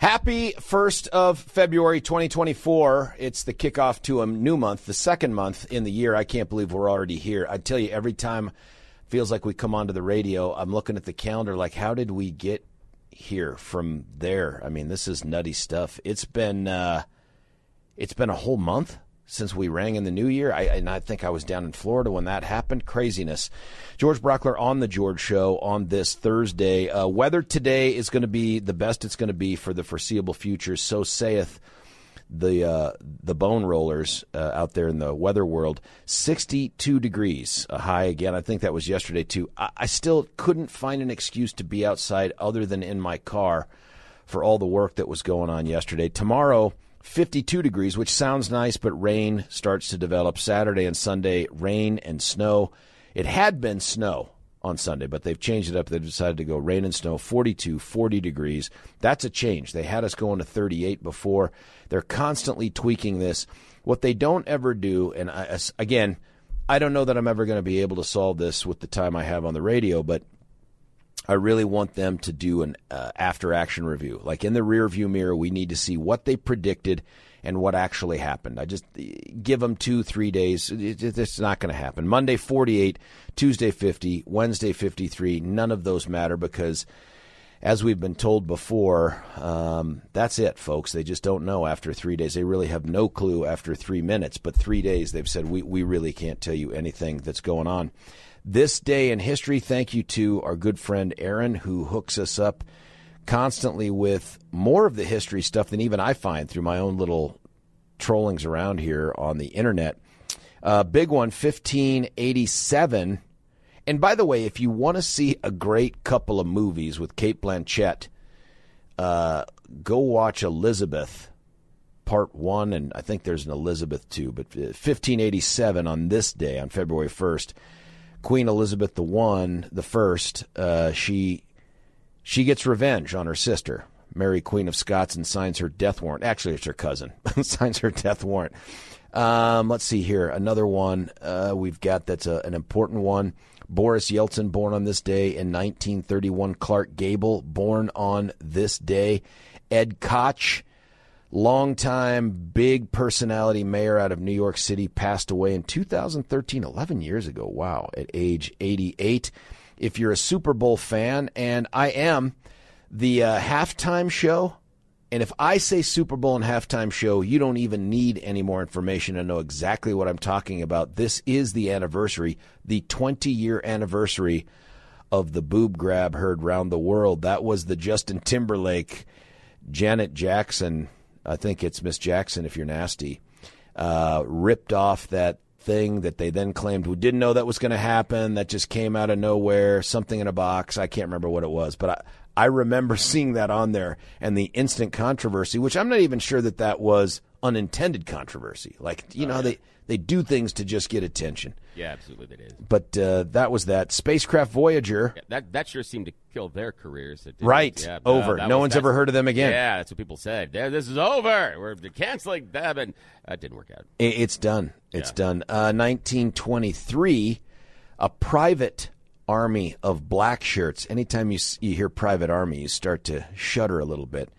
Happy 1st of February 2024. It's the kickoff to a new month, the second month in the year. I can't believe we're already here. I tell you, every time it feels like we come onto the radio, I'm looking at the calendar like, how did we get here from there? I mean, this is nutty stuff. It's been a whole month since we rang in the new year. I think I was down in Florida when that happened. Craziness. George Brauchler on the George Show on this Thursday. Weather today is going to be the best it's going to be for the foreseeable future. So saith the bone rollers out there in the weather world. 62 degrees, a high again. I think that was yesterday too. I still couldn't find an excuse to be outside other than in my car for all the work that was going on yesterday. Tomorrow, 52 degrees, which sounds nice, but rain starts to develop. Saturday and Sunday, rain and snow. It had been snow on Sunday, but they've changed it up. They've decided to go rain and snow, 42, 40 degrees. That's a change. They had us going to 38 before. They're constantly tweaking this. What they don't ever do, and I don't know that I'm ever going to be able to solve this with the time I have on the radio, but I really want them to do an after-action review. Like in the rearview mirror, we need to see what they predicted and what actually happened. I just give them 2-3 days. It's not going to happen. Monday, 48, Tuesday, 50, Wednesday, 53. None of those matter because, as we've been told before, that's it, folks. They just don't know after 3 days. They really have no clue after 3 minutes. But 3 days, they've said, we really can't tell you anything that's going on. This day in history, thank you to our good friend Aaron, who hooks us up constantly with more of the history stuff than even I find through my own little trollings around here on the internet. Big one, 1587. And by the way, if you want to see a great couple of movies with Cate Blanchett, go watch Elizabeth Part 1, and I think there's an Elizabeth 2, but 1587 on this day, on February 1st. Queen Elizabeth the First, she gets revenge on her sister, Mary, Queen of Scots, and signs her death warrant. Actually, it's her cousin. Signs her death warrant. Let's see here. Another one we've got that's an important one. Boris Yeltsin, born on this day in 1931. Clark Gable, born on this day. Ed Koch, longtime big personality mayor out of New York City, passed away in 2013, 11 years ago. Wow, at age 88. If you're a Super Bowl fan, and I am, the halftime show, and if I say Super Bowl and halftime show, you don't even need any more information to know exactly what I'm talking about. This is the anniversary, the 20-year anniversary of the boob grab heard round the world. That was the Justin Timberlake, Janet Jackson, I think it's Miss Jackson, if you're nasty, ripped off that thing that they then claimed we didn't know that was going to happen. That just came out of nowhere, something in a box. I can't remember what it was, but I remember seeing that on there and the instant controversy, which I'm not even sure that was unintended controversy. Like, They do things to just get attention. Yeah, absolutely they did. But that was that. Spacecraft Voyager. Yeah, that sure seemed to kill their careers. Right. Yeah, over. No one's ever heard of them again. Yeah, that's what people said. Yeah, this is over. We're canceling them. And that didn't work out. It's done. It's done. 1923, a private army of black shirts. Anytime you hear private army, you start to shudder a little bit.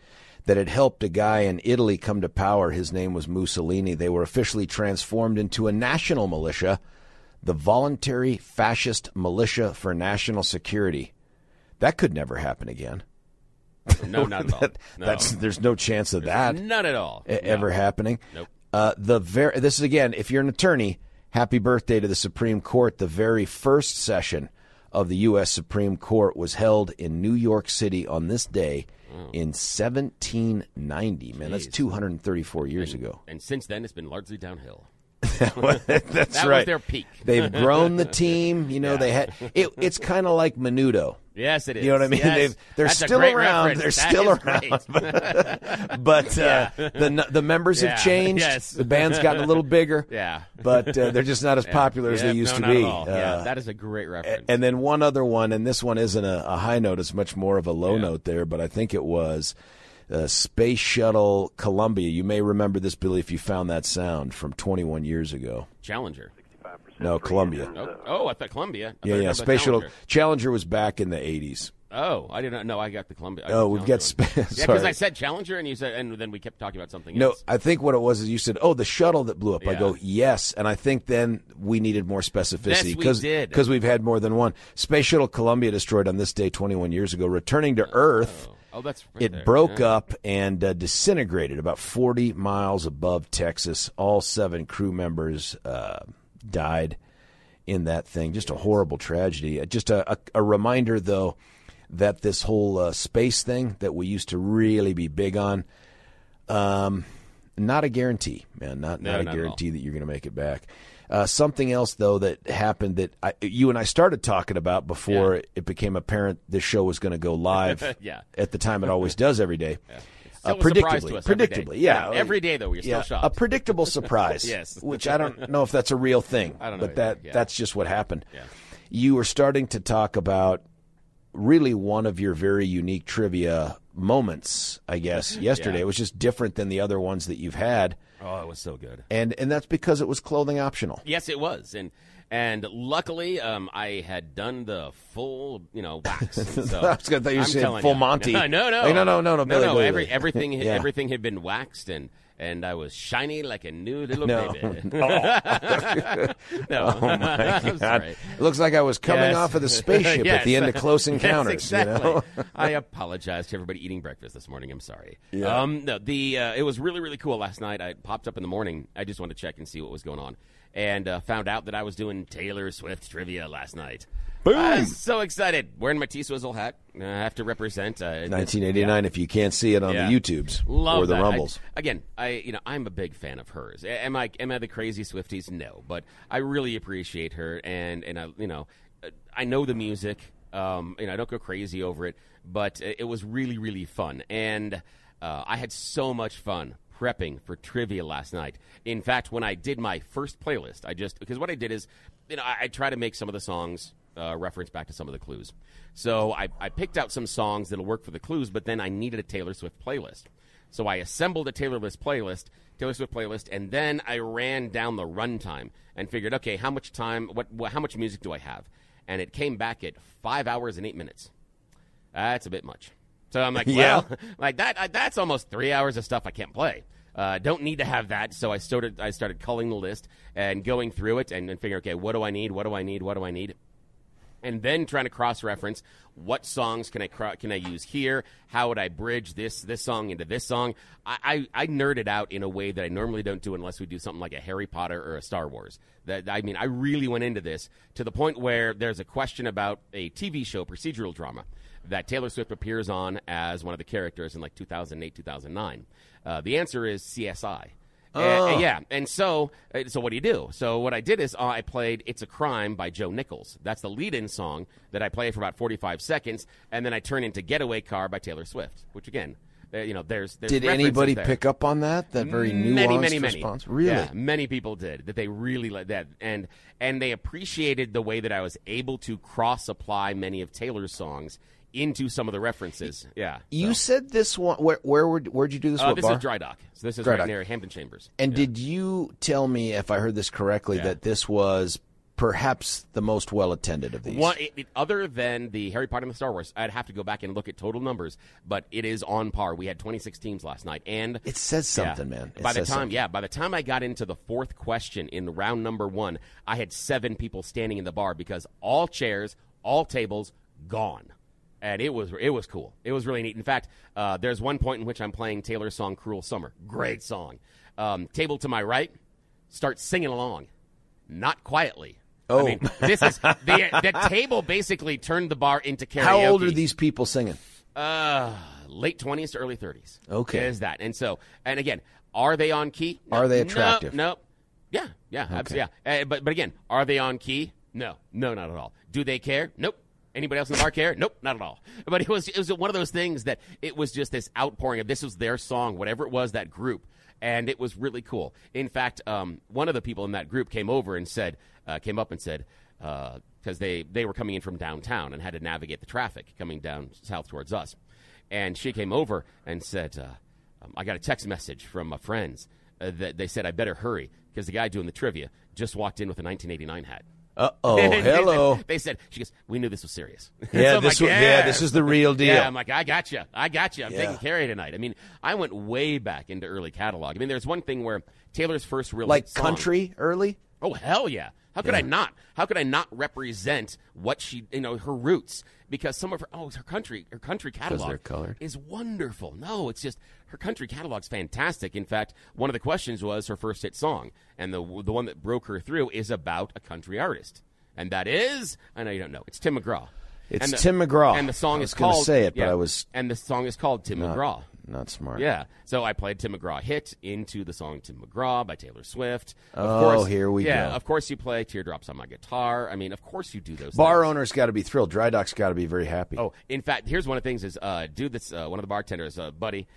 That had helped a guy in Italy come to power. His name was Mussolini. They were officially transformed into a national militia, the Voluntary Fascist Militia for National Security. That could never happen again. No, not at all. No. There's no chance of that. None at all. Ever happening. Nope. This is, again, if you're an attorney, happy birthday to the Supreme Court. The very first session of the U.S. Supreme Court was held in New York City on this day in 1790. Man, that's 234 years ago. And since then, it's been largely downhill. That's right. That was their peak. They've grown the team. You know, they had it. It's kind of like Menudo. Yes, it is. You know what I mean? Yes. They're still around. But the members have changed. Yes. The band's gotten a little bigger. Yeah. But they're just not as popular as they used to be. That is a great reference. And then one other one, and this one isn't a high note. It's much more of a low note there, but I think it was Space Shuttle Columbia. You may remember this, Billy, if you found that sound from 21 years ago. Challenger. No, Columbia. Oh, I thought Columbia. I thought Space Shuttle Challenger was back in the 80s. Oh, I didn't know. I got the Columbia. Oh, we've got Space. Yeah, because I said Challenger, and you said, and then we kept talking about something else. No, I think what it was is you said, oh, the shuttle that blew up. Yeah. I go, yes, and I think then we needed more specificity because we've had more than one. Space Shuttle Columbia destroyed on this day 21 years ago, returning to Earth. Oh, that's right. It broke up and disintegrated about 40 miles above Texas. All 7 crew members died in that thing. Just a horrible tragedy. Just a reminder, though, that this whole space thing that we used to really be big on, not a guarantee, man. Not a guarantee that you're going to make it back. Something else, though, that happened that you and I started talking about before it became apparent this show was going to go live at the time it always does every day. Yeah. Predictably. Every day, though, we're still shocked. A predictable surprise, yes. Which I don't know if that's a real thing, I don't know, but that's just what happened. Yeah. You were starting to talk about really one of your very unique trivia moments, I guess, yesterday. It was just different than the other ones that you've had. Oh, it was so good. And that's because it was clothing optional. Yes, it was. And luckily, I had done the full, wax. So I was going to thought you were saying full Monty. No, everything everything had been waxed, and I was shiny like a new little baby. Oh, my God. Sorry. It looks like I was coming off of the spaceship at the end of Close Encounters. Exactly. I apologize to everybody eating breakfast this morning. I'm sorry. Yeah. It was really, really cool last night. I popped up in the morning. I just wanted to check and see what was going on. And found out that I was doing Taylor Swift trivia last night. Boom! I'm so excited. Wearing my T-Swizzle hat. I have to represent. 1989, if you can't see it on the YouTubes or the Rumbles. I'm a big fan of hers. Am I the crazy Swifties? No. But I really appreciate her. And I know the music. I don't go crazy over it. But it was really, really fun. And I had so much fun prepping for trivia last night. In fact, when I did my first playlist, because what I did is, I try to make some of the songs reference back to some of the clues. So I picked out some songs that'll work for the clues, but then I needed a Taylor Swift playlist. So I assembled a Taylor Swift playlist, and then I ran down the runtime and figured, okay, how much time? How much music do I have? And it came back at 5 hours and 8 minutes. That's a bit much. So I'm like, that's almost 3 hours of stuff I can't play. Don't need to have that. So I started culling the list and going through it and figuring, okay, what do I need? And then trying to cross-reference what songs can I use here? How would I bridge this song into this song? I nerded out in a way that I normally don't do unless we do something like a Harry Potter or a Star Wars. I really went into this to the point where there's a question about a TV show procedural drama that Taylor Swift appears on as one of the characters in 2008, 2009. The answer is CSI. So what do you do? So what I did is I played It's a Crime by Joe Nichols. That's the lead-in song that I play for about 45 seconds, and then I turn into Getaway Car by Taylor Swift, which, again, there's did anybody pick up on that very nuanced response? Really? Yeah, many people did, that they really liked that. And they appreciated the way that I was able to cross-apply many of Taylor's songs into some of the references. You said this one. Where'd you do this? This bar? Is Dry Dock. So this is Dry Dock. Near Hampton Chambers. And did you tell me, if I heard this correctly, that this was perhaps the most well attended of these? Other than the Harry Potter and the Star Wars, I'd have to go back and look at total numbers, but it is on par. We had 26 teams last night, and it says something, man. By the time I got into the fourth question in round number 1, I had 7 people standing in the bar because all chairs, all tables gone. And it was cool. It was really neat. In fact, there's one point in which I'm playing Taylor's song, Cruel Summer. Great song. Table to my right, start singing along. Not quietly. Oh. I mean, this is the table basically turned the bar into karaoke. How old are these people singing? Late 20s to early 30s. Okay. Is that. And again, are they on key? No. Are they attractive? Nope. Yeah, okay. Absolutely. Yeah. But again, are they on key? No, not at all. Do they care? Nope. Anybody else in the bar care? Nope, not at all. But it was one of those things that it was just this outpouring of this was their song, whatever it was, that group. And it was really cool. In fact, one of the people in that group came up and said, because they were coming in from downtown and had to navigate the traffic coming down south towards us. And she came over and said, I got a text message from my friends that they said I better hurry because the guy doing the trivia just walked in with a 1989 hat. Uh-oh, hello. They said, she goes, we knew this was serious. Yeah, so this is the real deal. Yeah, I'm like, I got you. I'm taking care of tonight. I mean, I went way back into early catalog. I mean, there's one thing where Taylor's first real song. Like country early? Oh, hell yeah. How could I not represent what she, her roots? Because some of her, her country catalog is wonderful. No, it's just her country catalog's fantastic. In fact, one of the questions was her first hit song, and the one that broke her through is about a country artist, and that is, I know you don't know, it's Tim McGraw. And the song is called. I was going to say it, but I was. And the song is called Tim McGraw. Not smart. Yeah. So I played Tim McGraw hit into the song Tim McGraw by Taylor Swift. Of course, here we go. Yeah, of course you play Teardrops on My Guitar. I mean, of course you do those Bar things. Owners got to be thrilled. Dry Doc's got to be very happy. Oh, in fact, here's one of the things is dude that's one of the bartenders, buddy,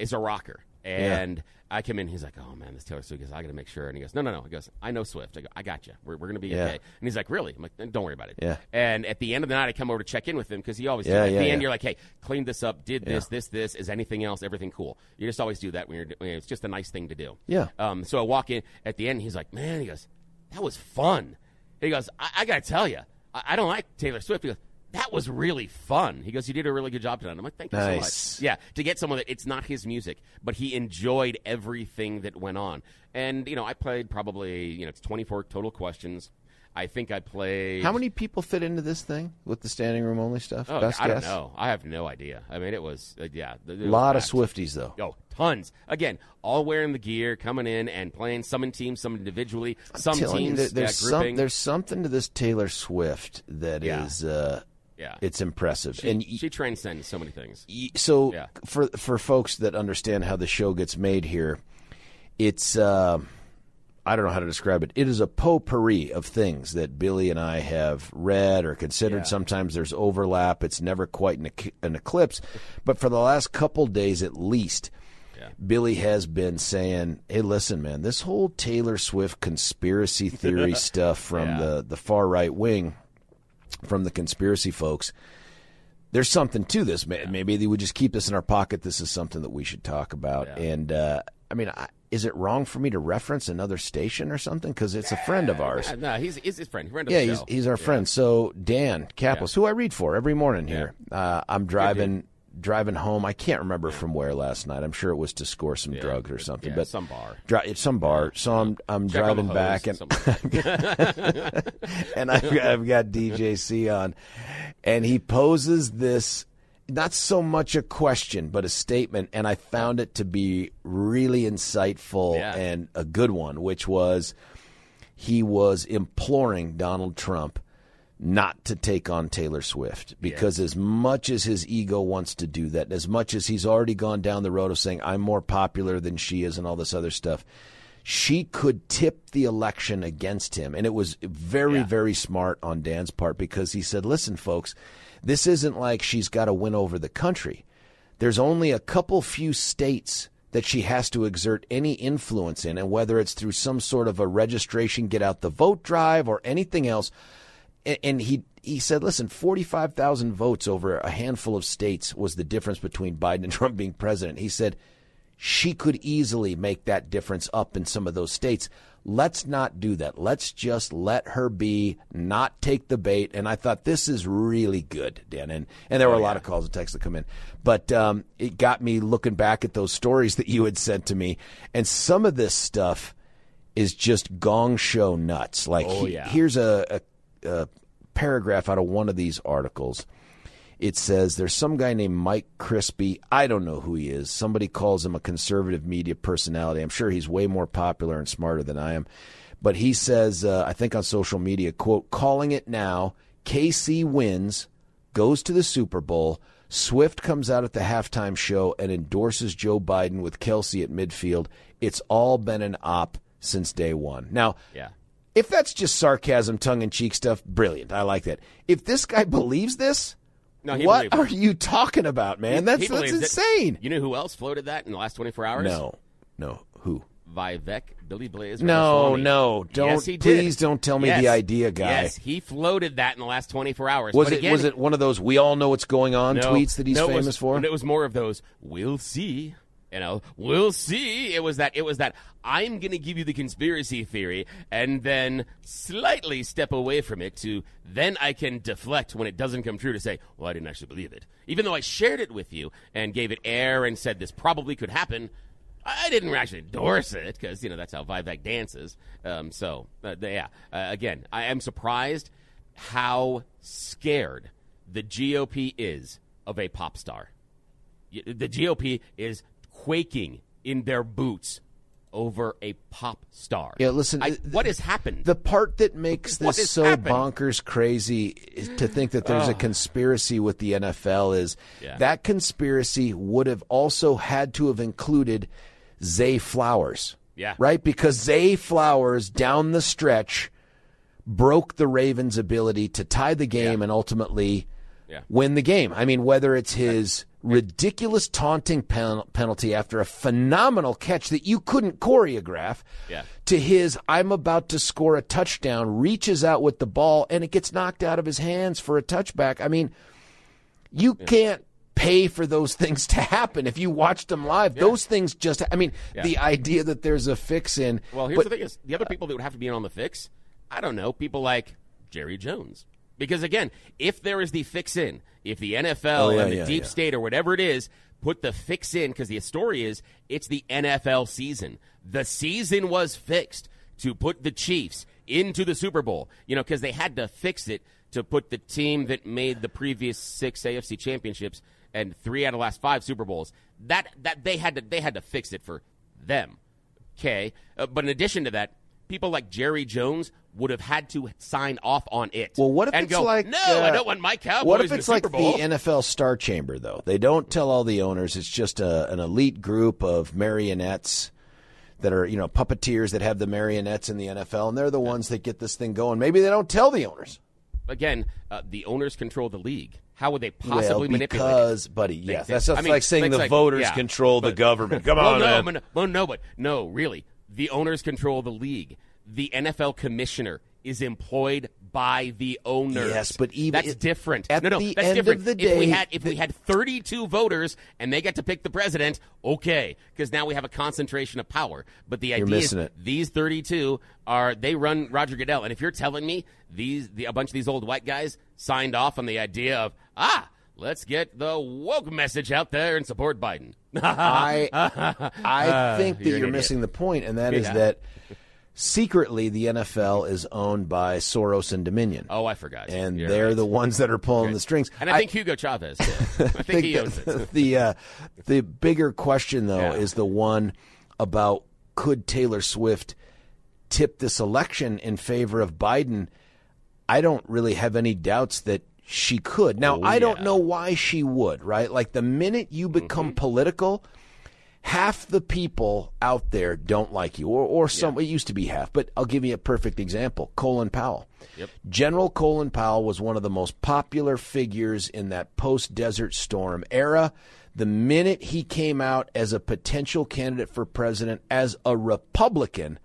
is a rocker. And I come in, he's like, oh, man, this Taylor Swift, I got to make sure. And he goes, no. He goes, I know Swift. I go, I got you. We're going to be okay. And he's like, really? I'm like, don't worry about it. Yeah. And at the end of the night, I come over to check in with him because he always does. At the end, you're like, hey, cleaned this up, did this. Is anything else, everything cool? You just always do that when you're it's just a nice thing to do. Yeah. So I walk in. At the end, he's like, man, he goes, that was fun. He goes, I got to tell you, I don't like Taylor Swift. He goes, that was really fun. He goes, you did a really good job tonight. I'm like, thank you so much. Yeah, to get someone that it's not his music, but he enjoyed everything that went on. And, I played probably, it's 24 total questions. I think I played. How many people fit into this thing with the standing room only stuff? Oh, best I guess? Don't know. I have no idea. I mean, it was, a lot of Swifties, though. Oh, tons. Again, all wearing the gear, coming in and playing, some in teams, some individually, some teams. There's something to this Taylor Swift that is. Yeah, it's impressive. She transcends so many things. For folks that understand how the show gets made here, it's I don't know how to describe it. It is a potpourri of things that Billy and I have read or considered. Yeah. Sometimes there's overlap. It's never quite an eclipse. But for the last couple days at least, Billy has been saying, hey, listen, man, this whole Taylor Swift conspiracy theory stuff from the far right wing, from the conspiracy folks, there's something to this. Maybe they would just keep this in our pocket. This is something that we should talk about. Yeah. And, is it wrong for me to reference another station or something? Because it's a friend of ours. No, he's his friend. Friend of the show. He's our friend. So Dan Kaplis, who I read for every morning here, I'm driving home. I can't remember from where last night. I'm sure it was to score some drugs or something. But some bar. It's some bar. So I'm driving back, and and I've got DJC on, and he poses this, not so much a question, but a statement, and I found it to be really insightful and a good one, which was he was imploring Donald Trump not to take on Taylor Swift, because as much as his ego wants to do that, as much as he's already gone down the road of saying, I'm more popular than she is and all this other stuff, she could tip the election against him. And it was very, very smart on Dan's part, because he said, listen, folks, this isn't like she's got to win over the country. There's only a couple few states that she has to exert any influence in, and whether it's through some sort of a registration, get out the vote drive or anything else. And he said, listen, 45,000 votes over a handful of states was the difference between Biden and Trump being president. He said she could easily make that difference up in some of those states. Let's not do that. Let's just let her be, not take the bait. And I thought, this is really good, Dan. And there were a lot of calls and texts that come in. But it got me looking back at those stories that you had sent to me. And some of this stuff is just gong show nuts. Like, here's a paragraph out of one of these articles. It says there's some guy named Mike Crispy. I don't know who he is. Somebody calls him a conservative media personality. I'm sure he's way more popular and smarter than I am. But he says, I think on social media, quote, calling it now, KC wins, goes to the Super Bowl, Swift comes out at the halftime show and endorses Joe Biden with Kelsey at midfield. It's all been an op. since day one. Now, if that's just sarcasm, tongue-in-cheek stuff, brilliant. I like that. If this guy believes this, what are you talking about, man? That's insane. You know who else floated that in the last 24 hours? No. Who? Vivek, Billy Blaze. No, don't. Yes, he did. Please don't tell me the idea, guy. Yes, he floated that in the last 24 hours. Was it one of those we all know what's going on tweets that he's famous for? And it was more of those, we'll see. We'll see. It was that I'm going to give you the conspiracy theory and then slightly step away from it to then I can deflect when it doesn't come true to say, well, I didn't actually believe it. Even though I shared it with you and gave it air and said this probably could happen, I didn't actually endorse it because, that's how Vivek dances. Again, I am surprised how scared the GOP is of a pop star. The GOP is quaking in their boots over a pop star. Yeah, listen. What has happened? The part that makes this so bonkers crazy to think that there's a conspiracy with the NFL is that conspiracy would have also had to have included Zay Flowers. Yeah. Right? Because Zay Flowers down the stretch broke the Ravens' ability to tie the game and ultimately win the game. I mean, whether it's his ridiculous taunting penalty after a phenomenal catch that you couldn't choreograph to his I'm about to score a touchdown, reaches out with the ball, and it gets knocked out of his hands for a touchback. I mean, you can't pay for those things to happen if you watched them live. Yeah. Those things just – I mean, the idea that there's a fix in – Well, the thing is, the other people that would have to be in on the fix, I don't know, people like Jerry Jones. Because, again, if there is the fix-in, if the NFL and the deep state or whatever it is put the fix-in, because the story is it's the NFL season. The season was fixed to put the Chiefs into the Super Bowl, because they had to fix it to put the team that made the previous 6 AFC championships and 3 out of the last 5 Super Bowls. That they had to fix it for them. Okay, but in addition to that, people like Jerry Jones would have had to sign off on it. Well, what if it's like... No, I don't want my Cowboys in the Super Bowl. What if it's like the NFL Star Chamber, though? They don't tell all the owners. It's just an elite group of marionettes that are, puppeteers that have the marionettes in the NFL, and they're the ones that get this thing going. Maybe they don't tell the owners. Again, the owners control the league. How would they possibly manipulate it? Because, buddy, that's saying the voters control the government. Come on, man. Really. The owners control the league. The NFL commissioner is employed by the owners. Yes, but even that's different. That's different. If we had 32 voters and they get to pick the president, okay, because now we have a concentration of power. But the idea is these 32 they run Roger Goodell. And if you're telling me a bunch of these old white guys signed off on the idea of let's get the woke message out there and support Biden. I think that you're missing the point, and that is that. Secretly, the NFL is owned by Soros and Dominion. Oh, I forgot. And they're the ones that are pulling the strings. And I think Hugo Chavez. Yeah. I think he owns it. The bigger question, though, is the one about could Taylor Swift tip this election in favor of Biden? I don't really have any doubts that she could. Now, I don't know why she would, right? Like the minute you become political – half the people out there don't like you, or some. It used to be half, but I'll give you a perfect example. Colin Powell. Yep. General Colin Powell was one of the most popular figures in that post-Desert Storm era. The minute he came out as a potential candidate for president as a Republican,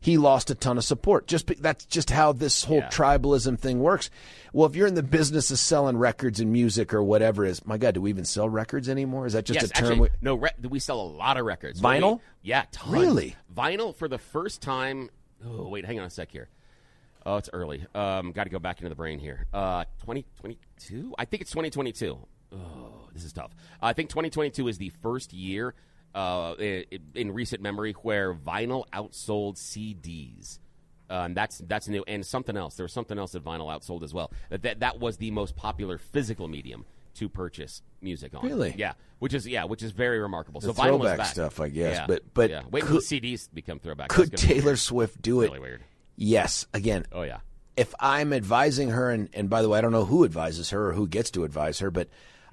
he lost a ton of support. That's just how this whole tribalism thing works. Well, if you're in the business of selling records and music or whatever it is, my God, do we even sell records anymore? Is that just a term? Actually, no, we sell a lot of records. Vinyl? Yeah, tons. Really? Vinyl for the first time. Oh, wait, hang on a sec here. Oh, it's early. Got to go back into the brain here. 2022? I think it's 2022. Oh, this is tough. I think 2022 is the first year in recent memory where vinyl outsold CDs. That's new. And something else. There was something else that vinyl outsold as well. That was the most popular physical medium to purchase music on. Really? Yeah. Which is very remarkable. So vinyl is back. Stuff, I guess. Yeah. But yeah. Wait until CDs become throwback. Could Taylor Swift do it? Really weird. Yes. Again. Oh, yeah. If I'm advising her, and by the way, I don't know who advises her or who gets to advise her, but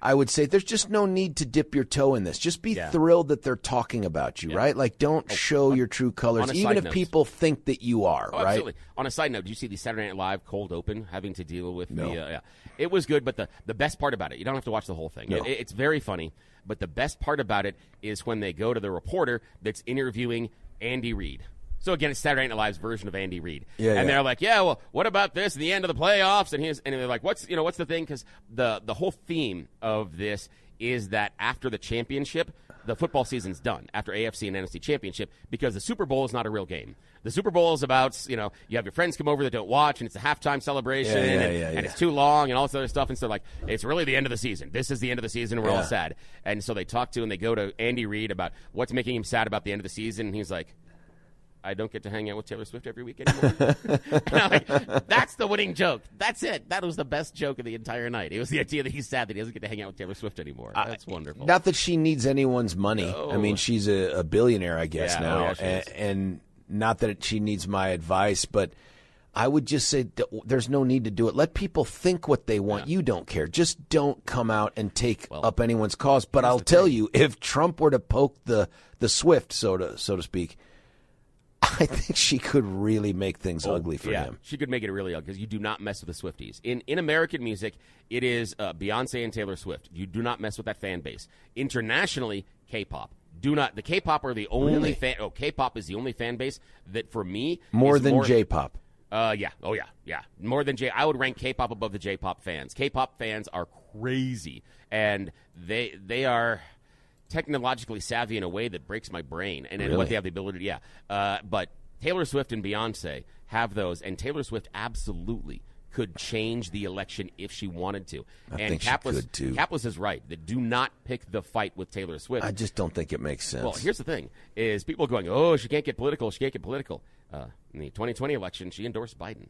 I would say there's just no need to dip your toe in this. Just be thrilled that they're talking about you, right? Like, don't show your true colors, even if people think that you are, right? Absolutely. On a side note, did you see the Saturday Night Live cold open having to deal with the it was good, but the best part about it, you don't have to watch the whole thing. No. It's very funny, but the best part about it is when they go to the reporter that's interviewing Andy Reid. So, again, it's Saturday Night Live's version of Andy Reid. Yeah, and they're like, yeah, well, what about this, the end of the playoffs? And they're like, what's the thing? Because the whole theme of this is that after the championship, the football season's done, after AFC and NFC championship, because the Super Bowl is not a real game. The Super Bowl is about, you have your friends come over that don't watch, and it's a halftime celebration, and it's too long, and all this other stuff. And so, like, it's really the end of the season. This is the end of the season, and we're all sad. And so they talk to and they go to Andy Reid about what's making him sad about the end of the season, and he's like, I don't get to hang out with Taylor Swift every week anymore. Like, that's the winning joke. That's it. That was the best joke of the entire night. It was the idea that he's sad that he doesn't get to hang out with Taylor Swift anymore. That's wonderful. Not that she needs anyone's money. No. I mean, she's a billionaire, I guess, now. Yeah, and not that she needs my advice, but I would just say there's no need to do it. Let people think what they want. Yeah. You don't care. Just don't come out and take up anyone's cause. But I'll tell you, if Trump were to poke the Swift, so to speak, I think she could really make things ugly for him. She could make it really ugly because you do not mess with the Swifties. In American music, it is Beyonce and Taylor Swift. You do not mess with that fan base. Internationally, K-pop. The K-pop are the only fan. Oh, K-pop is the only fan base that for me more than J-pop. More than J. I would rank K-pop above the J-pop fans. K-pop fans are crazy, and they are technologically savvy in a way that breaks my brain, and what they have the ability to, but Taylor Swift and Beyonce have those, and Taylor Swift absolutely could change the election if she wanted to. I think she could, too. Kaplis is right, that do not pick the fight with Taylor Swift. I just don't think it makes sense. Well, here's the thing, is people going, she can't get political, in the 2020 election, she endorsed Biden.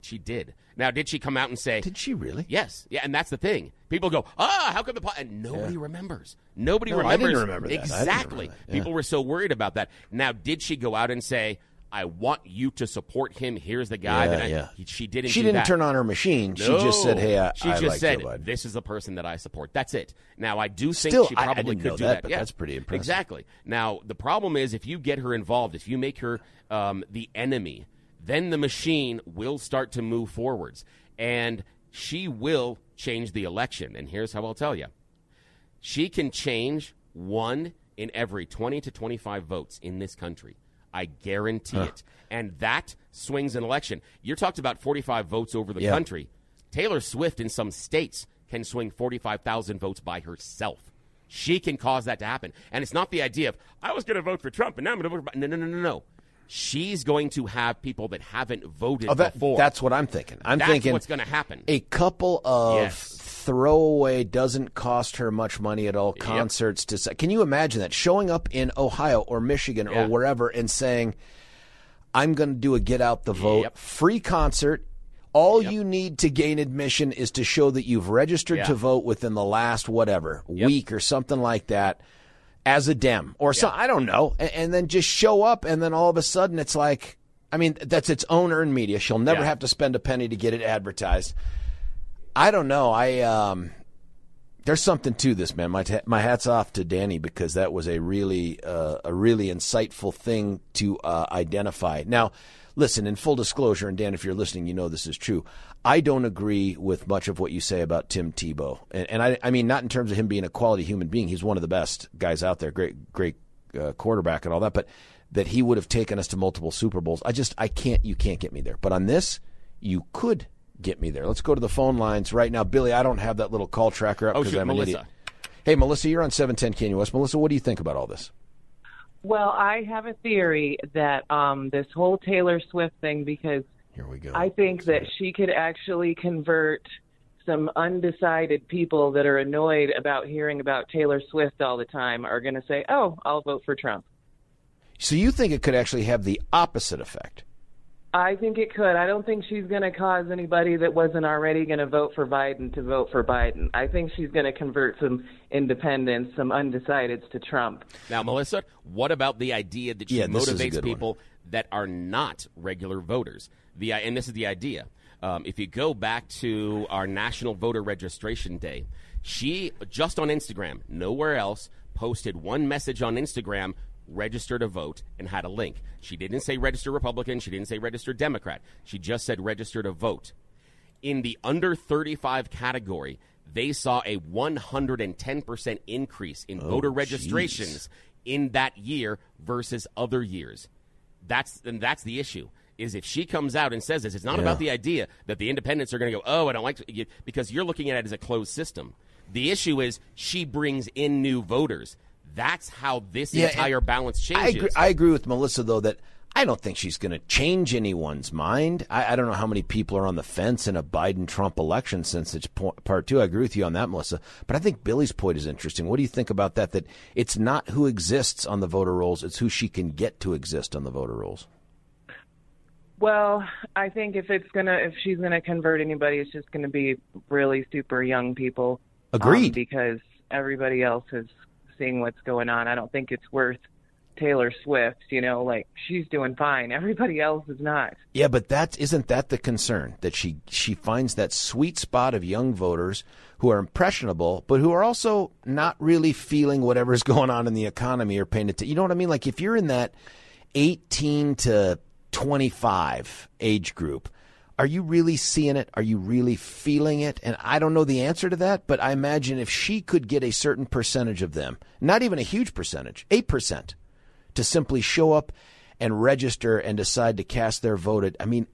She did. Now, did she come out and say... Did she really? Yes. Yeah, and that's the thing. People go, how come the... And nobody remembers. Nobody remembers. I didn't remember that. Exactly. People were so worried about that. Now, did she go out and say, I want you to support him. Here's the guy that she didn't She didn't turn on her machine. No. She just said, hey, I just said, this is the person that I support. That's it. Now, I do think she probably could do that. But that's pretty impressive. Exactly. Now, the problem is if you get her involved, if you make her the enemy... then the machine will start to move forwards, and she will change the election. And here's how I'll tell you. She can change one in every 20 to 25 votes in this country. I guarantee it. And that swings an election. You're talking about 45 votes over the country. Taylor Swift in some states can swing 45,000 votes by herself. She can cause that to happen. And it's not the idea of, I was going to vote for Trump, and now I'm going to vote for Biden. No. She's going to have people that haven't voted before. That's what I'm thinking. That's what's going to happen. A couple of throwaway, doesn't cost her much money at all, concerts. To Can you imagine that? Showing up in Ohio or Michigan or wherever and saying, I'm going to do a get out the vote free concert. All you need to gain admission is to show that you've registered to vote within the last week or something like that. As a Dem or so, I don't know, and then just show up, and then all of a sudden it's like, I mean, that's its own earned media. She'll never have to spend a penny to get it advertised. I don't know. There's something to this, man. My hat's off to Danny because that was a really insightful thing to identify. Now, listen, in full disclosure, and Dan, if you're listening, you know this is true. I don't agree with much of what you say about Tim Tebow, and I mean not in terms of him being a quality human being. He's one of the best guys out there, great quarterback and all that. But that he would have taken us to multiple Super Bowls, I can't. You can't get me there. But on this, you could get me there. Let's go to the phone lines right now, Billy. I don't have that little call tracker up because I'm an idiot. Hey, Melissa, you're on 710 KNUS. Melissa, what do you think about all this? Well, I have a theory that this whole Taylor Swift thing, because here we go. I think that she could actually convert some undecided people that are annoyed about hearing about Taylor Swift all the time are going to say, oh, I'll vote for Trump. So you think it could actually have the opposite effect? I think it could. I don't think she's going to cause anybody that wasn't already going to vote for Biden to vote for Biden. I think she's going to convert some independents, some undecideds to Trump. Now, Melissa, what about the idea that she motivates people that are not regular voters? And this is the idea. If you go back to our National Voter Registration Day, she, just on Instagram, nowhere else, posted one message on Instagram, register to vote, and had a link. She didn't say register Republican. She didn't say register Democrat. She just said register to vote. In the under 35 category, they saw a 110% increase in voter registrations in that year versus other years. That's the issue. Is if she comes out and says this, it's not about the idea that the independents are going to go, oh, I don't like to, because you're looking at it as a closed system. The issue is she brings in new voters. That's how this entire balance changes. I agree with Melissa, though, that I don't think she's going to change anyone's mind. I don't know how many people are on the fence in a Biden-Trump election since it's part two. I agree with you on that, Melissa. But I think Billy's point is interesting. What do you think about that? That it's not who exists on the voter rolls. It's who she can get to exist on the voter rolls. Well, I think if she's going to convert anybody, it's just going to be really super young people. Agreed. Because everybody else is seeing what's going on. I don't think it's worth Taylor Swift, she's doing fine. Everybody else is not. Yeah, but isn't that the concern, that she finds that sweet spot of young voters who are impressionable, but who are also not really feeling whatever's going on in the economy or paying attention. You know what I mean? Like if you're in that 18 to 25 age group, are you really seeing it? Are you really feeling it? And I don't know the answer to that, but I imagine if she could get a certain percentage of them, not even a huge percentage, 8%, to simply show up and register and decide to cast their vote. I mean,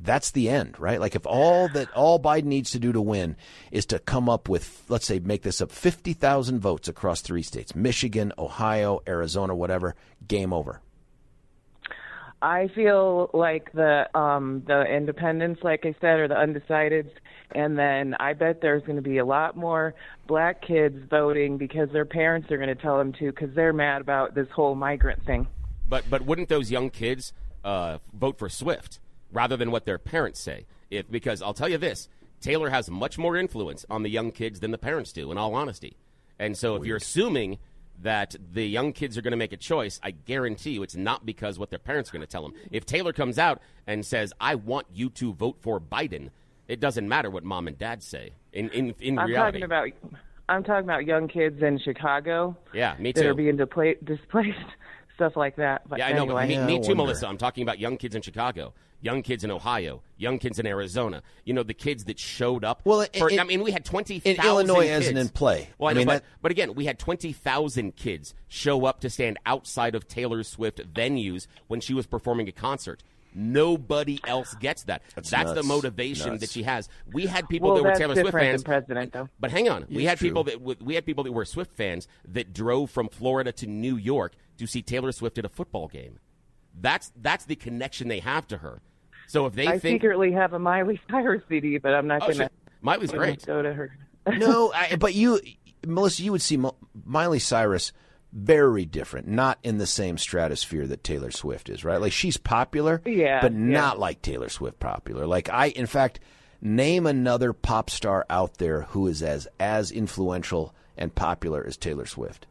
that's the end, right? Like if all Biden needs to do to win is to come up with, let's say, make this up, 50,000 votes across three states, Michigan, Ohio, Arizona, whatever, game over. I feel like the independents, like I said, are the undecideds. And then I bet there's going to be a lot more black kids voting because their parents are going to tell them to, because they're mad about this whole migrant thing. But wouldn't those young kids vote for Swift rather than what their parents say? Because I'll tell you this, Taylor has much more influence on the young kids than the parents do, in all honesty. And so if you're assuming that the young kids are going to make a choice, I guarantee you it's not because what their parents are going to tell them. If Taylor comes out and says, I want you to vote for Biden, it doesn't matter what mom and dad say in reality. I'm talking about young kids in Chicago. Yeah, me too. That are being displaced, stuff like that. But yeah, anyway. I know. But me too, Melissa. I'm talking about young kids in Chicago, young kids in Ohio, young kids in Arizona. The kids that showed up. Well, we had 20,000 kids. In Illinois isn't in play. Well, but again, we had 20,000 kids show up to stand outside of Taylor Swift venues when she was performing a concert. Nobody else gets that. That's the motivation that she has. We had people that were Taylor Swift fans. President, though. But hang on, we had people that were Swift fans that drove from Florida to New York to see Taylor Swift at a football game. That's the connection they have to her. So if I secretly have a Miley Cyrus CD, but I'm not going to. Miley's great. Go to her. No, but you, Melissa, you would see Miley Cyrus. Very different, not in the same stratosphere that Taylor Swift is, right? Like she's popular, but not like Taylor Swift popular. Like in fact, name another pop star out there who is as influential and popular as Taylor Swift.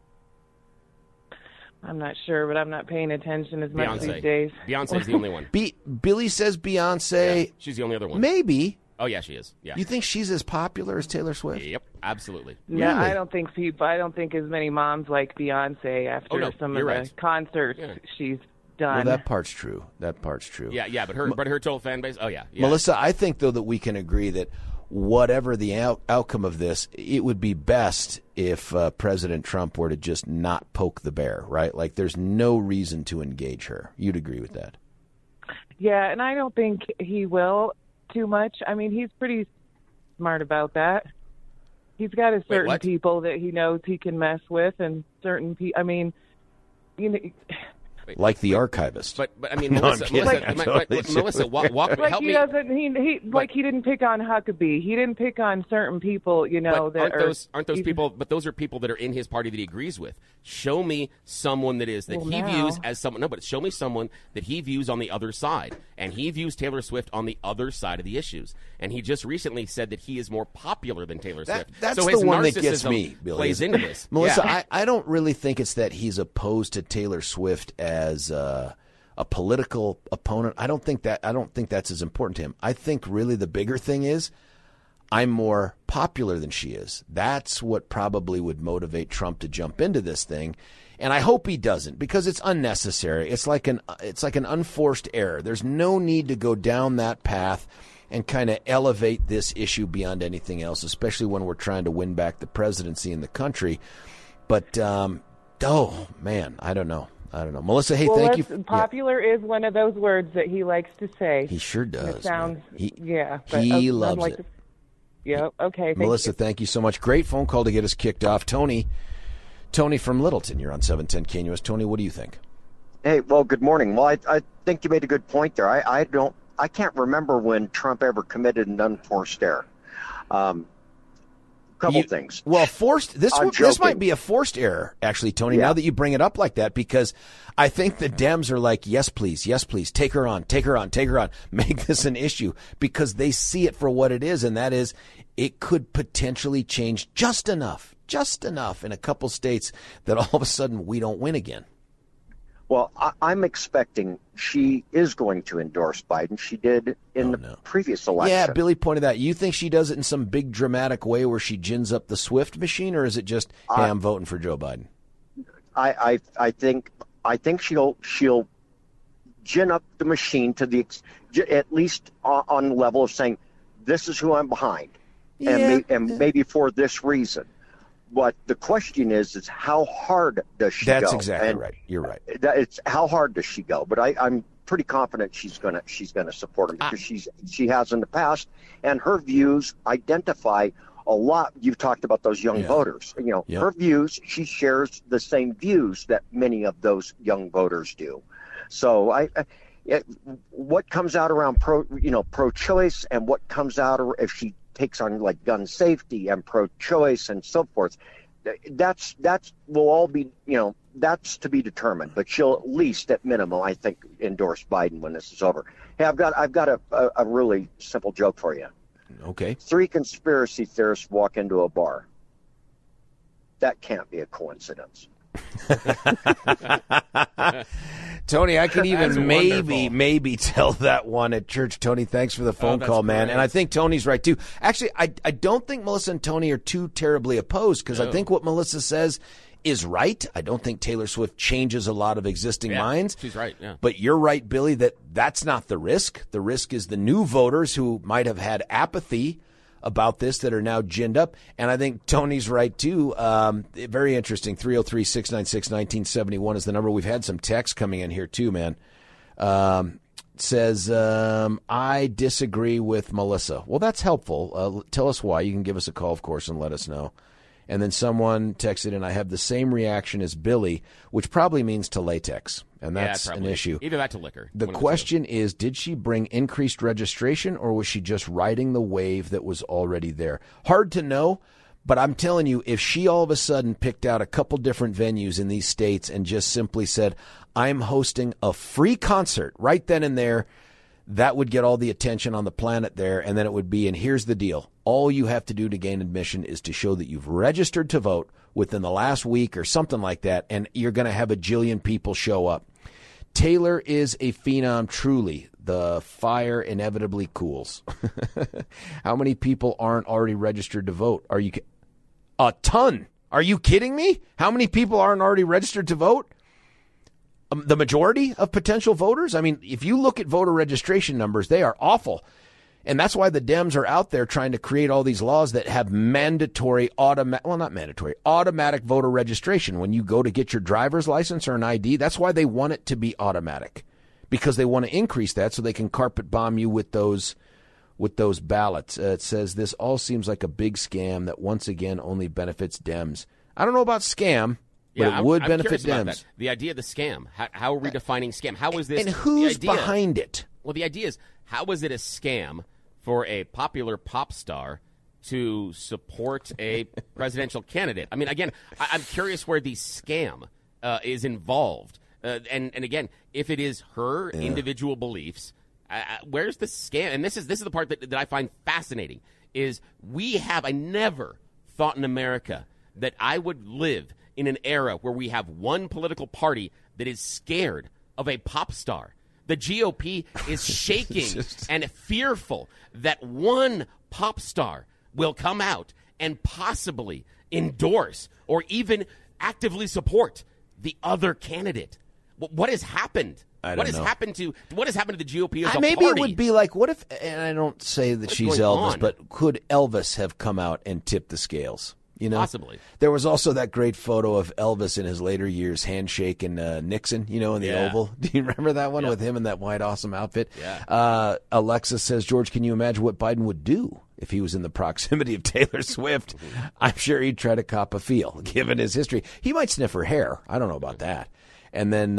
I'm not sure, but I'm not paying attention as much these days. Beyonce's the only one. Billy says Beyonce. Yeah, she's the only other one. Maybe. Oh, yeah, she is. Yeah. You think she's as popular as Taylor Swift? Yep, absolutely. No, really? I don't think as many moms like Beyonce after some of the concerts she's done. Well, that part's true. Yeah, but her total fan base, Melissa, I think, though, that we can agree that whatever the outcome of this, it would be best if President Trump were to just not poke the bear, right? Like, there's no reason to engage her. You'd agree with that. Yeah, and I don't think he will. Too much. I mean, he's pretty smart about that. He's got a certain people that he knows he can mess with, and certain people. I mean, like the archivist. But I mean, Melissa, walk me. Help me. He didn't pick on Huckabee. He didn't pick on certain people. Aren't those people? But those are people that are in his party that he agrees with. Show me someone views as someone. No, but show me someone that he views on the other side, and he views Taylor Swift on the other side of the issues. And he just recently said that he is more popular than Taylor Swift. That's so his the one that gets me. Billy, plays into this, Melissa. Yeah. I don't really think it's that he's opposed to Taylor Swift as a political opponent. I don't think that's as important to him. I think really the bigger thing is I'm more popular than she is. That's what probably would motivate Trump to jump into this thing. And I hope he doesn't, because it's unnecessary. It's like an unforced error. There's no need to go down that path and kind of elevate this issue beyond anything else, especially when we're trying to win back the presidency in the country. But, oh, man, I don't know. Melissa, hey, thank you. Popular is one of those words that he likes to say. He sure does. It sounds, yeah. He loves it. Yeah, okay. Melissa, thank you so much. Great phone call to get us kicked off. Tony from Littleton, you're on 710 KNUS. Tony, what do you think? Hey, well, good morning. Well, I think you made a good point there. I can't remember when Trump ever committed an unforced error. Couple things. Well, this might be a forced error, actually, Tony, now that you bring it up like that, because I think the Dems are like, yes, please, take her on, make this an issue, because they see it for what it is, and that is it could potentially change just enough in a couple states that all of a sudden we don't win again. Well, I'm expecting she is going to endorse Biden. She did in the previous election. Yeah, Billy pointed out. You think she does it in some big dramatic way where she gins up the Swift machine, or is it just, hey, I'm voting for Joe Biden? I think she'll gin up the machine to the at least on the level of saying, this is who I'm behind, and maybe for this reason. But the question is how hard does she go? That's exactly right. You're right. It's how hard does she go? But I'm pretty confident she's gonna support him, because she has in the past, and her views identify a lot. You've talked about those young voters. You know, her views. She shares the same views that many of those young voters do. So what comes out around pro-choice and what comes out if she takes on like gun safety and pro-choice and so forth, that's will all be, that's to be determined, but she'll at least at minimum, I think, endorse Biden when this is over. Hey, I've got a really simple joke for you. Okay. 3 conspiracy theorists walk into a bar. That can't be a coincidence. Tony, I could even maybe tell that one at church. Tony, thanks for the phone call, man. Great. And I think Tony's right, too. Actually, I don't think Melissa and Tony are too terribly opposed, because I think what Melissa says is right. I don't think Taylor Swift changes a lot of existing minds. She's right, yeah. But you're right, Billy, that's not the risk. The risk is the new voters who might have had apathy about this that are now ginned up. And I think Tony's right, too. Very interesting. 303-696-1971 is the number. We've had some texts coming in here, too, man. It says, I disagree with Melissa. Well, that's helpful. Tell us why. You can give us a call, of course, and let us know. And then someone texted, and I have the same reaction as Billy, which probably means to latex. And that's an issue. Either that to liquor. The question is, did she bring increased registration, or was she just riding the wave that was already there? Hard to know, but I'm telling you, if she all of a sudden picked out a couple different venues in these states and just simply said, I'm hosting a free concert right then and there, that would get all the attention on the planet there, and then it would be, and here's the deal. All you have to do to gain admission is to show that you've registered to vote within the last week or something like that, and you're going to have a jillion people show up. Taylor is a phenom, truly. The fire inevitably cools. How many people aren't already registered to vote? Are you a ton? Are you kidding me? How many people aren't already registered to vote? The majority of potential voters? I mean, if you look at voter registration numbers, they are awful. And that's why the Dems are out there trying to create all these laws that have automatic voter registration. When you go to get your driver's license or an ID, that's why they want it to be automatic, because they want to increase that so they can carpet bomb you with those ballots. It says this all seems like a big scam that once again only benefits Dems. I don't know about scam. But yeah, it would benefit Dems. The idea of the scam. How are we defining scam? How is this? And who's behind it? Well, the idea is, how is it a scam for a popular pop star to support a presidential candidate? I mean, again, I'm curious where the scam is involved. And again, if it is her individual beliefs, where's the scam? And this is the part that I find fascinating, is I never thought in America that I would live in an era where we have one political party that is scared of a pop star. The GOP is shaking and fearful that one pop star will come out and possibly endorse or even actively support the other candidate. What has happened? What has happened to the GOP as a maybe party? It would be like, what if, and I don't say that she's Elvis, but could Elvis have come out and tipped the scales? You know, possibly. There was also that great photo of Elvis in his later years handshaking Nixon, you know, in the Oval. Do you remember that one with him in that white awesome outfit? Yeah. Alexa says, George, can you imagine what Biden would do if he was in the proximity of Taylor Swift? I'm sure he'd try to cop a feel, given his history. He might sniff her hair. I don't know about that. And then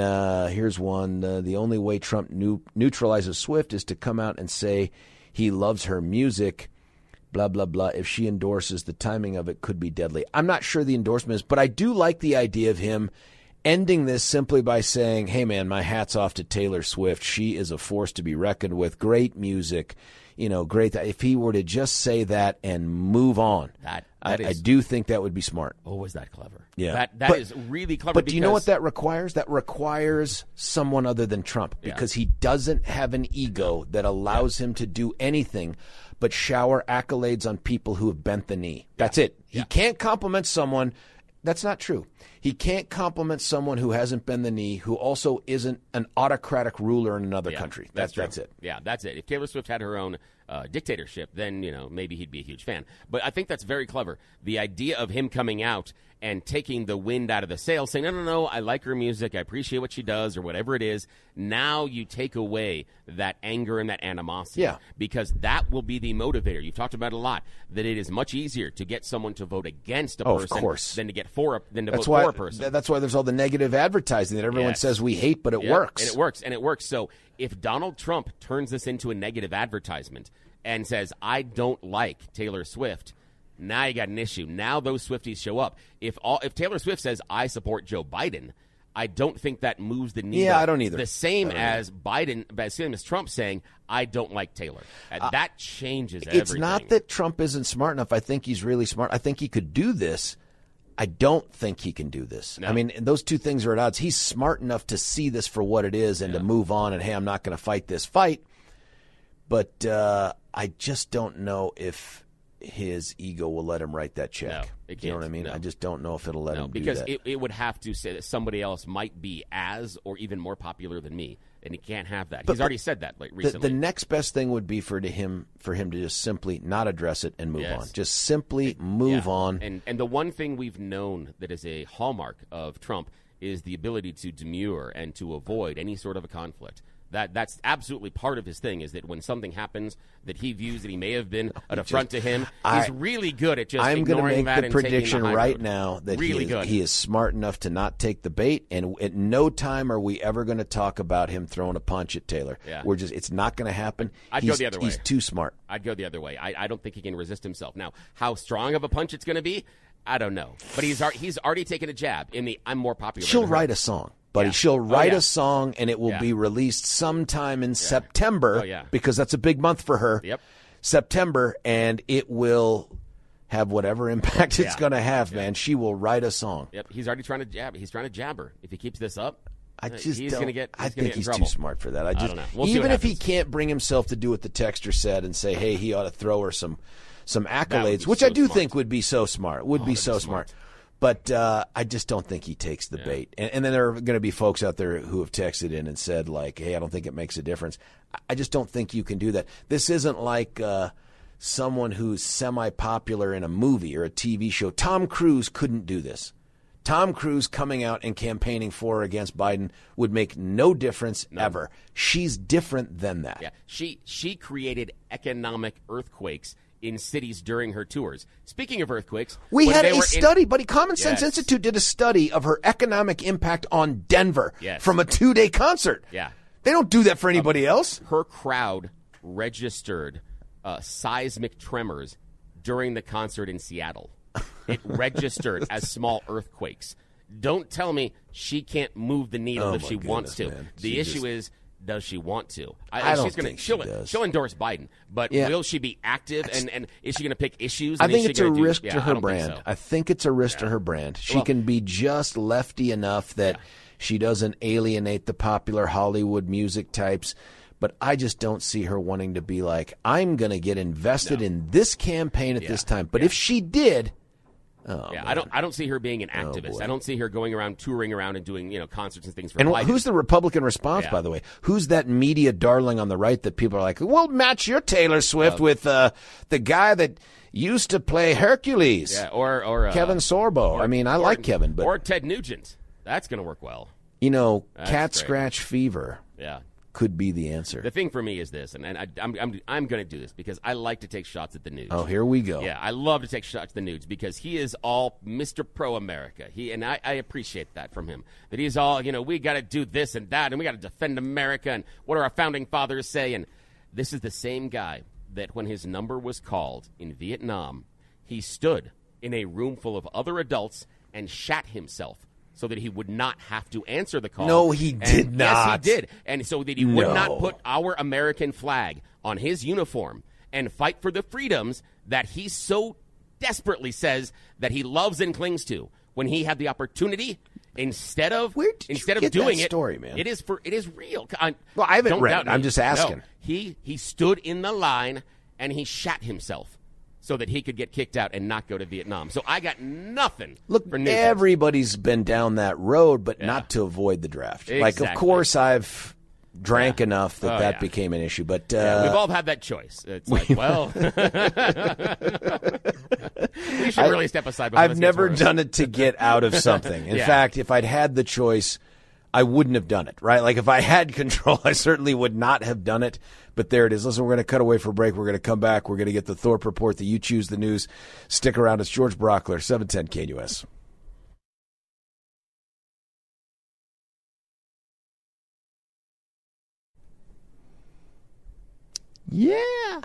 here's one. The only way Trump neutralizes Swift is to come out and say he loves her music. Blah, blah, blah. If she endorses, the timing of it could be deadly. I'm not sure the endorsement is, but I do like the idea of him ending this simply by saying, hey, man, my hat's off to Taylor Swift. She is a force to be reckoned with. Great music. You know, great. If he were to just say that and move on, I do think that would be smart. Oh, was that clever? Yeah. That is really clever. But do you know what that requires? That requires someone other than Trump because he doesn't have an ego that allows him to do anything but shower accolades on people who have bent the knee. That's it. He can't compliment someone. That's not true. He can't compliment someone who hasn't bent the knee, who also isn't an autocratic ruler in another country. That's it. Yeah, that's it. If Taylor Swift had her own dictatorship, then, you know, maybe he'd be a huge fan. But I think that's very clever. The idea of him coming out and taking the wind out of the sails, saying, no, I like her music, I appreciate what she does, or whatever it is. Now you take away that anger and that animosity because that will be the motivator. You've talked about it a lot, that it is much easier to get someone to vote against a person than to get for a person. That's why there's all the negative advertising that everyone says we hate, but it works. And it works, and it works. So if Donald Trump turns this into a negative advertisement and says, I don't like Taylor Swift, now you got an issue. Now those Swifties show up. If Taylor Swift says, I support Joe Biden, I don't think that moves the needle. Yeah, I don't either. The same as Trump saying, I don't like Taylor. That changes everything. It's not that Trump isn't smart enough. I think he's really smart. I think he could do this. I don't think he can do this. No. I mean, those two things are at odds. He's smart enough to see this for what it is and to move on and, hey, I'm not going to fight this fight. But I just don't know if his ego will let him write that check. No, it can't. You know what I mean? No. I just don't know if it'll let him do that. Because it would have to say that somebody else might be as or even more popular than me, and he can't have that. He's already said that recently. The next best thing would be for him to just simply not address it and move on. Just simply move on. And the one thing we've known that is a hallmark of Trump is the ability to demur and to avoid any sort of a conflict. That's absolutely part of his thing, is that when something happens that he views that he may have been an affront to him, he's really good at just ignoring that and taking the high road. I'm going to make the prediction right now that he is smart enough to not take the bait, and at no time are we ever going to talk about him throwing a punch at Taylor. Yeah. It's not going to happen. I'd go the other way. He's too smart. I'd go the other way. I don't think he can resist himself. Now, how strong of a punch it's going to be, I don't know. But he's already taken a jab in the I'm more popular. She'll write a song. But she'll write a song, and it will be released sometime in September because that's a big month for her, September, and it will have whatever impact it's going to have, man. She will write a song. Yep. He's already trying to jab. He's trying to jab her. If he keeps this up, I think he's too smart for that. I don't know. Even if he can't bring himself to do what the texter said and say, hey, he ought to throw her some accolades, which I think would be so smart, would be so smart. But I just don't think he takes the bait. And then there are going to be folks out there who have texted in and said, like, hey, I don't think it makes a difference. I just don't think you can do that. This isn't like someone who's semi-popular in a movie or a TV show. Tom Cruise couldn't do this. Tom Cruise coming out and campaigning for or against Biden would make no difference ever. She's different than that. Yeah. She created economic earthquakes in cities during her tours. Speaking of earthquakes, we had a study, buddy. Common Sense Institute did a study of her economic impact on Denver from a 2-day concert. Yeah. They don't do that for anybody else. Her crowd registered seismic tremors during the concert in Seattle. It registered as small earthquakes. Don't tell me she can't move the needle if she wants to. Man. The issue is does she want to? I don't think she'll. She'll endorse Biden, but will she be active? And is she going to pick issues? I think it's a risk to her brand. I think it's a risk to her brand. She can be just lefty enough that she doesn't alienate the popular Hollywood music types. But I just don't see her wanting to be like, I'm going to get invested in this campaign at this time. But if she did... Oh, yeah, man. I don't see her being an activist. I don't see her going around touring around and doing, concerts and things for Biden. Who's the Republican response, by the way? Who's that media darling on the right that people are like, "Well, match your Taylor Swift with the guy that used to play Hercules." Yeah, or Kevin Sorbo. I like Kevin, but or Ted Nugent. That's going to work well. That's cat great. Scratch fever. Yeah. Could be the answer. The thing for me is this, and I'm going to do this because I like to take shots at the Nudes. Oh, here we go. Yeah, I love to take shots at the Nudes because he is all Mr. Pro-America. I appreciate that from him. That he's all, we got to do this and that, and we got to defend America, and what do our founding fathers say? And this is the same guy that when his number was called in Vietnam, he stood in a room full of other adults and shat himself. So that he would not have to answer the call. No, he did not. Yes, he did. And so that he would not put our American flag on his uniform and fight for the freedoms that he so desperately says that he loves and clings to. When he had the opportunity, instead of doing that story, man. It is real. I haven't read it. I'm just asking. No, he stood in the line and he shat himself. So that he could get kicked out and not go to Vietnam. So I got nothing. Look, for everybody's been down that road, but not to avoid the draft. Exactly. Like, of course, I've drank enough that became an issue. But we've all had that choice. It's like, we should really step aside. I've never done it to get out of something. In fact, if I'd had the choice, I wouldn't have done it, right? Like, if I had control, I certainly would not have done it. But there it is. Listen, we're going to cut away for a break. We're going to come back. We're going to get the Thorpe Report, the You Choose the News. Stick around. It's George Brauchler, 710 KUS. Yeah.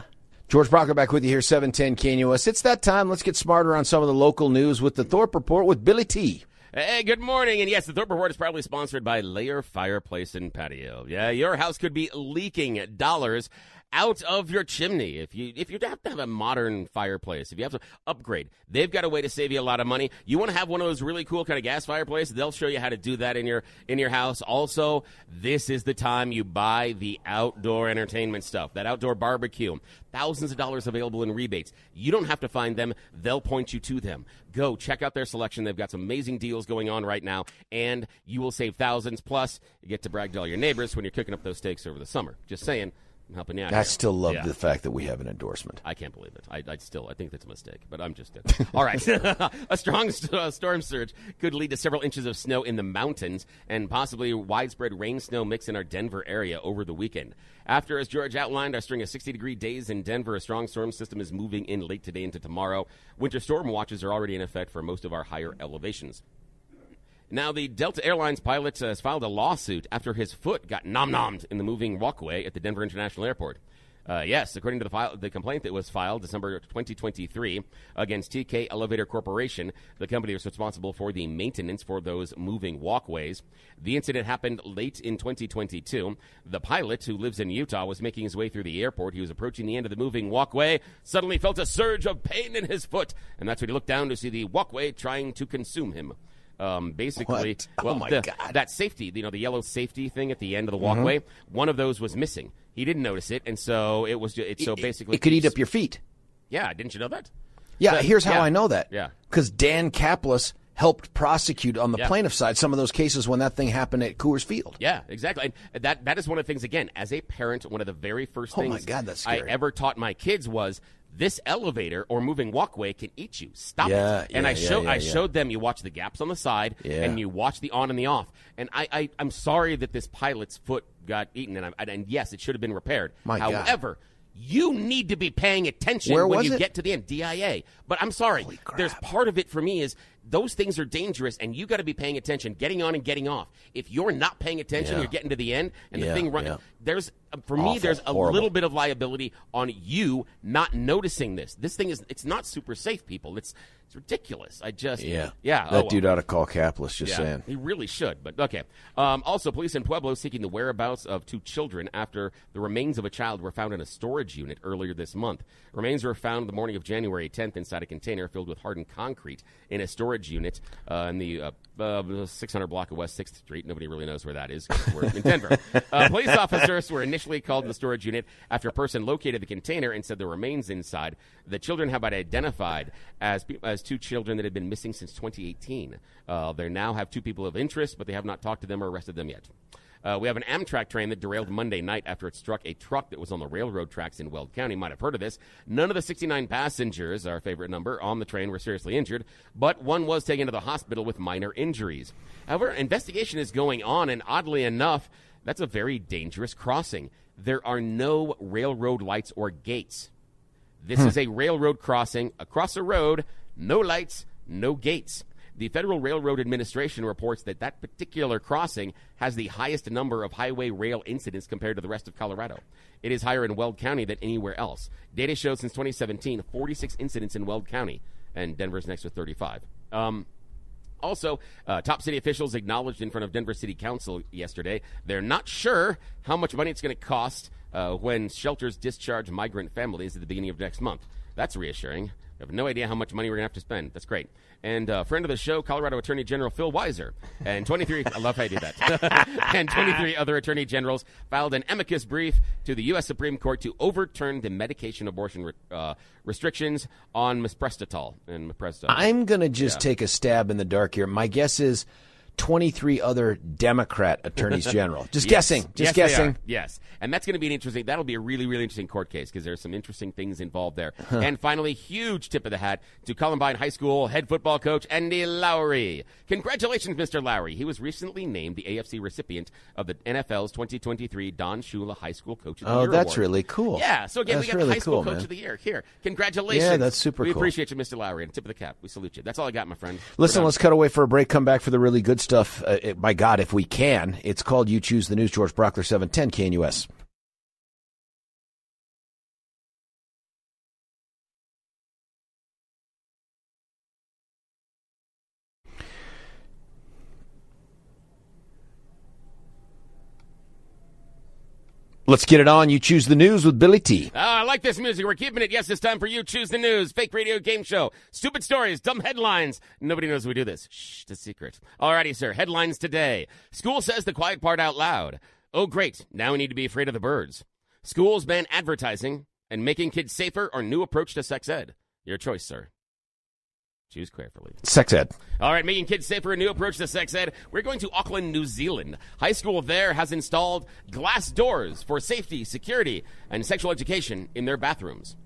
George Brauchler back with you here, 710 KUS. It's that time. Let's get smarter on some of the local news with the Thorpe Report with Billy T. Hey, good morning. And yes, the Thorpe Report is proudly sponsored by Layer Fireplace and Patio. Yeah, your house could be leaking dollars out of your chimney. If you have to have a modern fireplace, if you have to upgrade, they've got a way to save you a lot of money. You want to have one of those really cool kind of gas fireplaces, they'll show you how to do that in your house. Also, this is the time you buy the outdoor entertainment stuff, that outdoor barbecue. Thousands of dollars available in rebates. You don't have to find them. They'll point you to them. Go check out their selection. They've got some amazing deals going on right now, and you will save thousands. Plus, you get to brag to all your neighbors when you're cooking up those steaks over the summer. Just saying. I'm helping you out. I still love the fact that we have an endorsement. I can't believe it. I think that's a mistake, but I'm just kidding. All right. A strong storm surge could lead to several inches of snow in the mountains and possibly widespread rain-snow mix in our Denver area over the weekend. After, as George outlined, our string of 60-degree days in Denver, a strong storm system is moving in late today into tomorrow. Winter storm watches are already in effect for most of our higher elevations. Now, the Delta Airlines pilot has filed a lawsuit after his foot got nom-nommed in the moving walkway at the Denver International Airport. Yes, according to the complaint that was filed December 2023 against TK Elevator Corporation, the company was responsible for the maintenance for those moving walkways. The incident happened late in 2022. The pilot, who lives in Utah, was making his way through the airport. He was approaching the end of the moving walkway, suddenly felt a surge of pain in his foot, and that's when he looked down to see the walkway trying to consume him. Basically, that safety, the yellow safety thing at the end of the walkway, one of those was missing. He didn't notice it, and so it was. It could eat up your feet. Yeah, didn't you know that? Yeah, so, here's how I know that. Yeah, because Dan Kaplis helped prosecute on the plaintiff side some of those cases when that thing happened at Coors Field. Yeah, exactly. And that is one of the things. Again, as a parent, one of the very first things that's scary. I ever taught my kids was. This elevator or moving walkway can eat you. Stop it. And I showed them, you watch the gaps on the side, and you watch the on and the off. And I'm sorry that this pilot's foot got eaten, and yes, it should have been repaired. However, you need to be paying attention when you get to the end. DIA. But I'm sorry. There's part of it for me is those things are dangerous, and you got to be paying attention, getting on and getting off. If you're not paying attention, you're getting to the end, and the thing running. There's for me, there's a little bit of liability on you not noticing this. This thing is, it's not super safe, people. It's ridiculous. I just, dude ought to call Kaplis, just saying. He really should, but okay. Also, police in Pueblo seeking the whereabouts of two children after the remains of a child were found in a storage unit earlier this month. Remains were found the morning of January 10th inside a container filled with hardened concrete in a storage unit in the 600 block of West 6th Street. Nobody really knows where that is. We're in Denver. Police officers were initially called to the storage unit after a person located the container and said the remains inside. The children have been identified as two children that had been missing since 2018. They now have two people of interest, but they have not talked to them or arrested them yet. We have an Amtrak train that derailed Monday night after it struck a truck that was on the railroad tracks in Weld County. Might have heard of this. None of the 69 passengers, our favorite number, on the train were seriously injured, but one was taken to the hospital with minor injuries. However, investigation is going on, and oddly enough, that's a very dangerous crossing. There are no railroad lights or gates. This is a railroad crossing across a road, no lights, no gates. The Federal Railroad Administration reports that that particular crossing has the highest number of highway rail incidents compared to the rest of Colorado. It is higher in Weld County than anywhere else. Data shows since 2017, 46 incidents in Weld County, and Denver's next with 35. Also, top city officials acknowledged in front of Denver City Council yesterday they're not sure how much money it's going to cost when shelters discharge migrant families at the beginning of next month. That's reassuring. I have no idea how much money we're going to have to spend. That's great. And a friend of the show, Colorado Attorney General Phil Weiser, and 23 I love how you do that. and 23 other attorney generals filed an amicus brief to the U.S. Supreme Court to overturn the medication abortion restrictions on misoprostol and mifepristone. I'm going to just take a stab in the dark here. My guess is 23 other Democrat attorneys general. Just guessing. Yes. And that's going to be an interesting, that'll be a really, really interesting court case because there's some interesting things involved there. And finally, huge tip of the hat to Columbine High School head football coach Andy Lowry. Congratulations, Mr. Lowry. He was recently named the AFC recipient of the NFL's 2023 Don Shula High School Coach of the Year Award. Oh, that's really cool. Yeah. So again, that's we got really the High School Coach of the Year here. Congratulations. Yeah, that's super cool. We appreciate you, Mr. Lowry. And tip of the cap. We salute you. That's all I got, my friend. Listen, let's cut away for a break. Come back for the really good stuff, by God, if we can. It's called You Choose the News. George Brauchler, 710 KNUS. Let's get it on. You Choose the News with Billy T. I like this music. We're keeping it. Yes, it's time for You Choose the News. Fake radio game show. Stupid stories. Dumb headlines. Nobody knows we do this. Shh, it's a secret. All righty, sir. Headlines today. School says the quiet part out loud. Oh, great. Now we need to be afraid of the birds. Schools ban advertising and making kids safer or new approach to sex ed. Your choice, sir. Choose carefully. Sex ed. All right, making kids safer, a new approach to sex ed. We're going to Auckland, New Zealand. High school there has installed glass doors for safety, security, and sexual education in their bathrooms.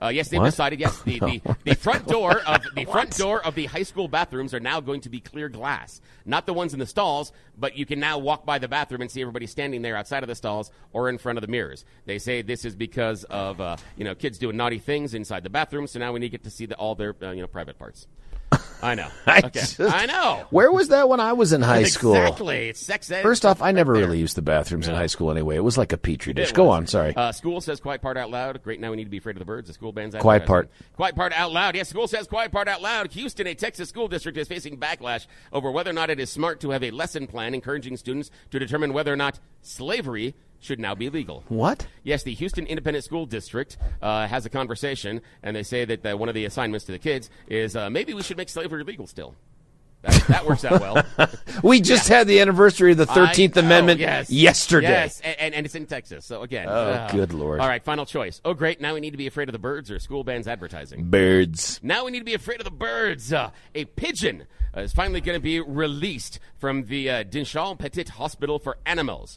Yes, they've decided, yes, the front door of the front door of the high school bathrooms are now going to be clear glass. Not the ones in the stalls, but you can now walk by the bathroom and see everybody standing there outside of the stalls or in front of the mirrors. They say this is because of, kids doing naughty things inside the bathroom. So now we need to get to see all their, private parts. I know. I know. Where was that when I was in high school? Exactly. It's sex ed. First off, I never really used the bathrooms in high school anyway. It was like a petri dish. Go on. Sorry. School says quiet part out loud. Great. Now we need to be afraid of the birds. The school bans that. Quiet part. Quiet part out loud. Yes. School says quiet part out loud. Houston, a Texas school district, is facing backlash over whether or not it is smart to have a lesson plan encouraging students to determine whether or not slavery should now be legal. What? Yes, the Houston Independent School District has a conversation, and they say that one of the assignments to the kids is maybe we should make slavery legal still. That works out well. We just had the anniversary of the 13th Amendment yesterday. Yes, and it's in Texas. So, again. Oh, good Lord. All right, final choice. Oh, great. Now we need to be afraid of the birds or school bans advertising. Birds. Now we need to be afraid of the birds. A pigeon is finally going to be released from the Dinshaw Petit Hospital for Animals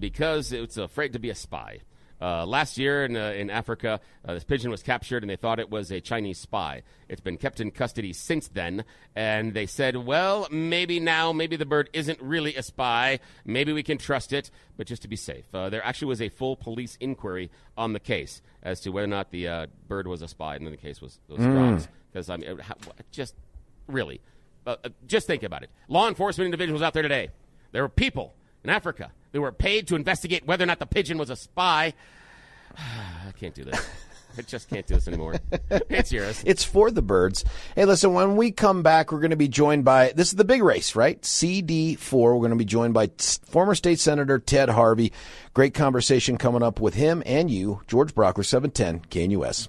because it's afraid to be a spy. Last year in Africa, this pigeon was captured, and they thought it was a Chinese spy. It's been kept in custody since then, and they said, well, maybe the bird isn't really a spy. Maybe we can trust it, but just to be safe. There actually was a full police inquiry on the case as to whether or not the bird was a spy, and then the case was dropped. Because, I mean, just really, just think about it. Law enforcement individuals out there today, there were people in Africa They were paid to investigate whether or not the pigeon was a spy. I can't do this. I just can't do this anymore. It's yours. It's for the birds. Hey, listen, when we come back, we're going to be joined by, this is the big race, right? CD4. We're going to be joined by former state senator Ted Harvey. Great conversation coming up with him and you. George Brauchler, 710 KNUS.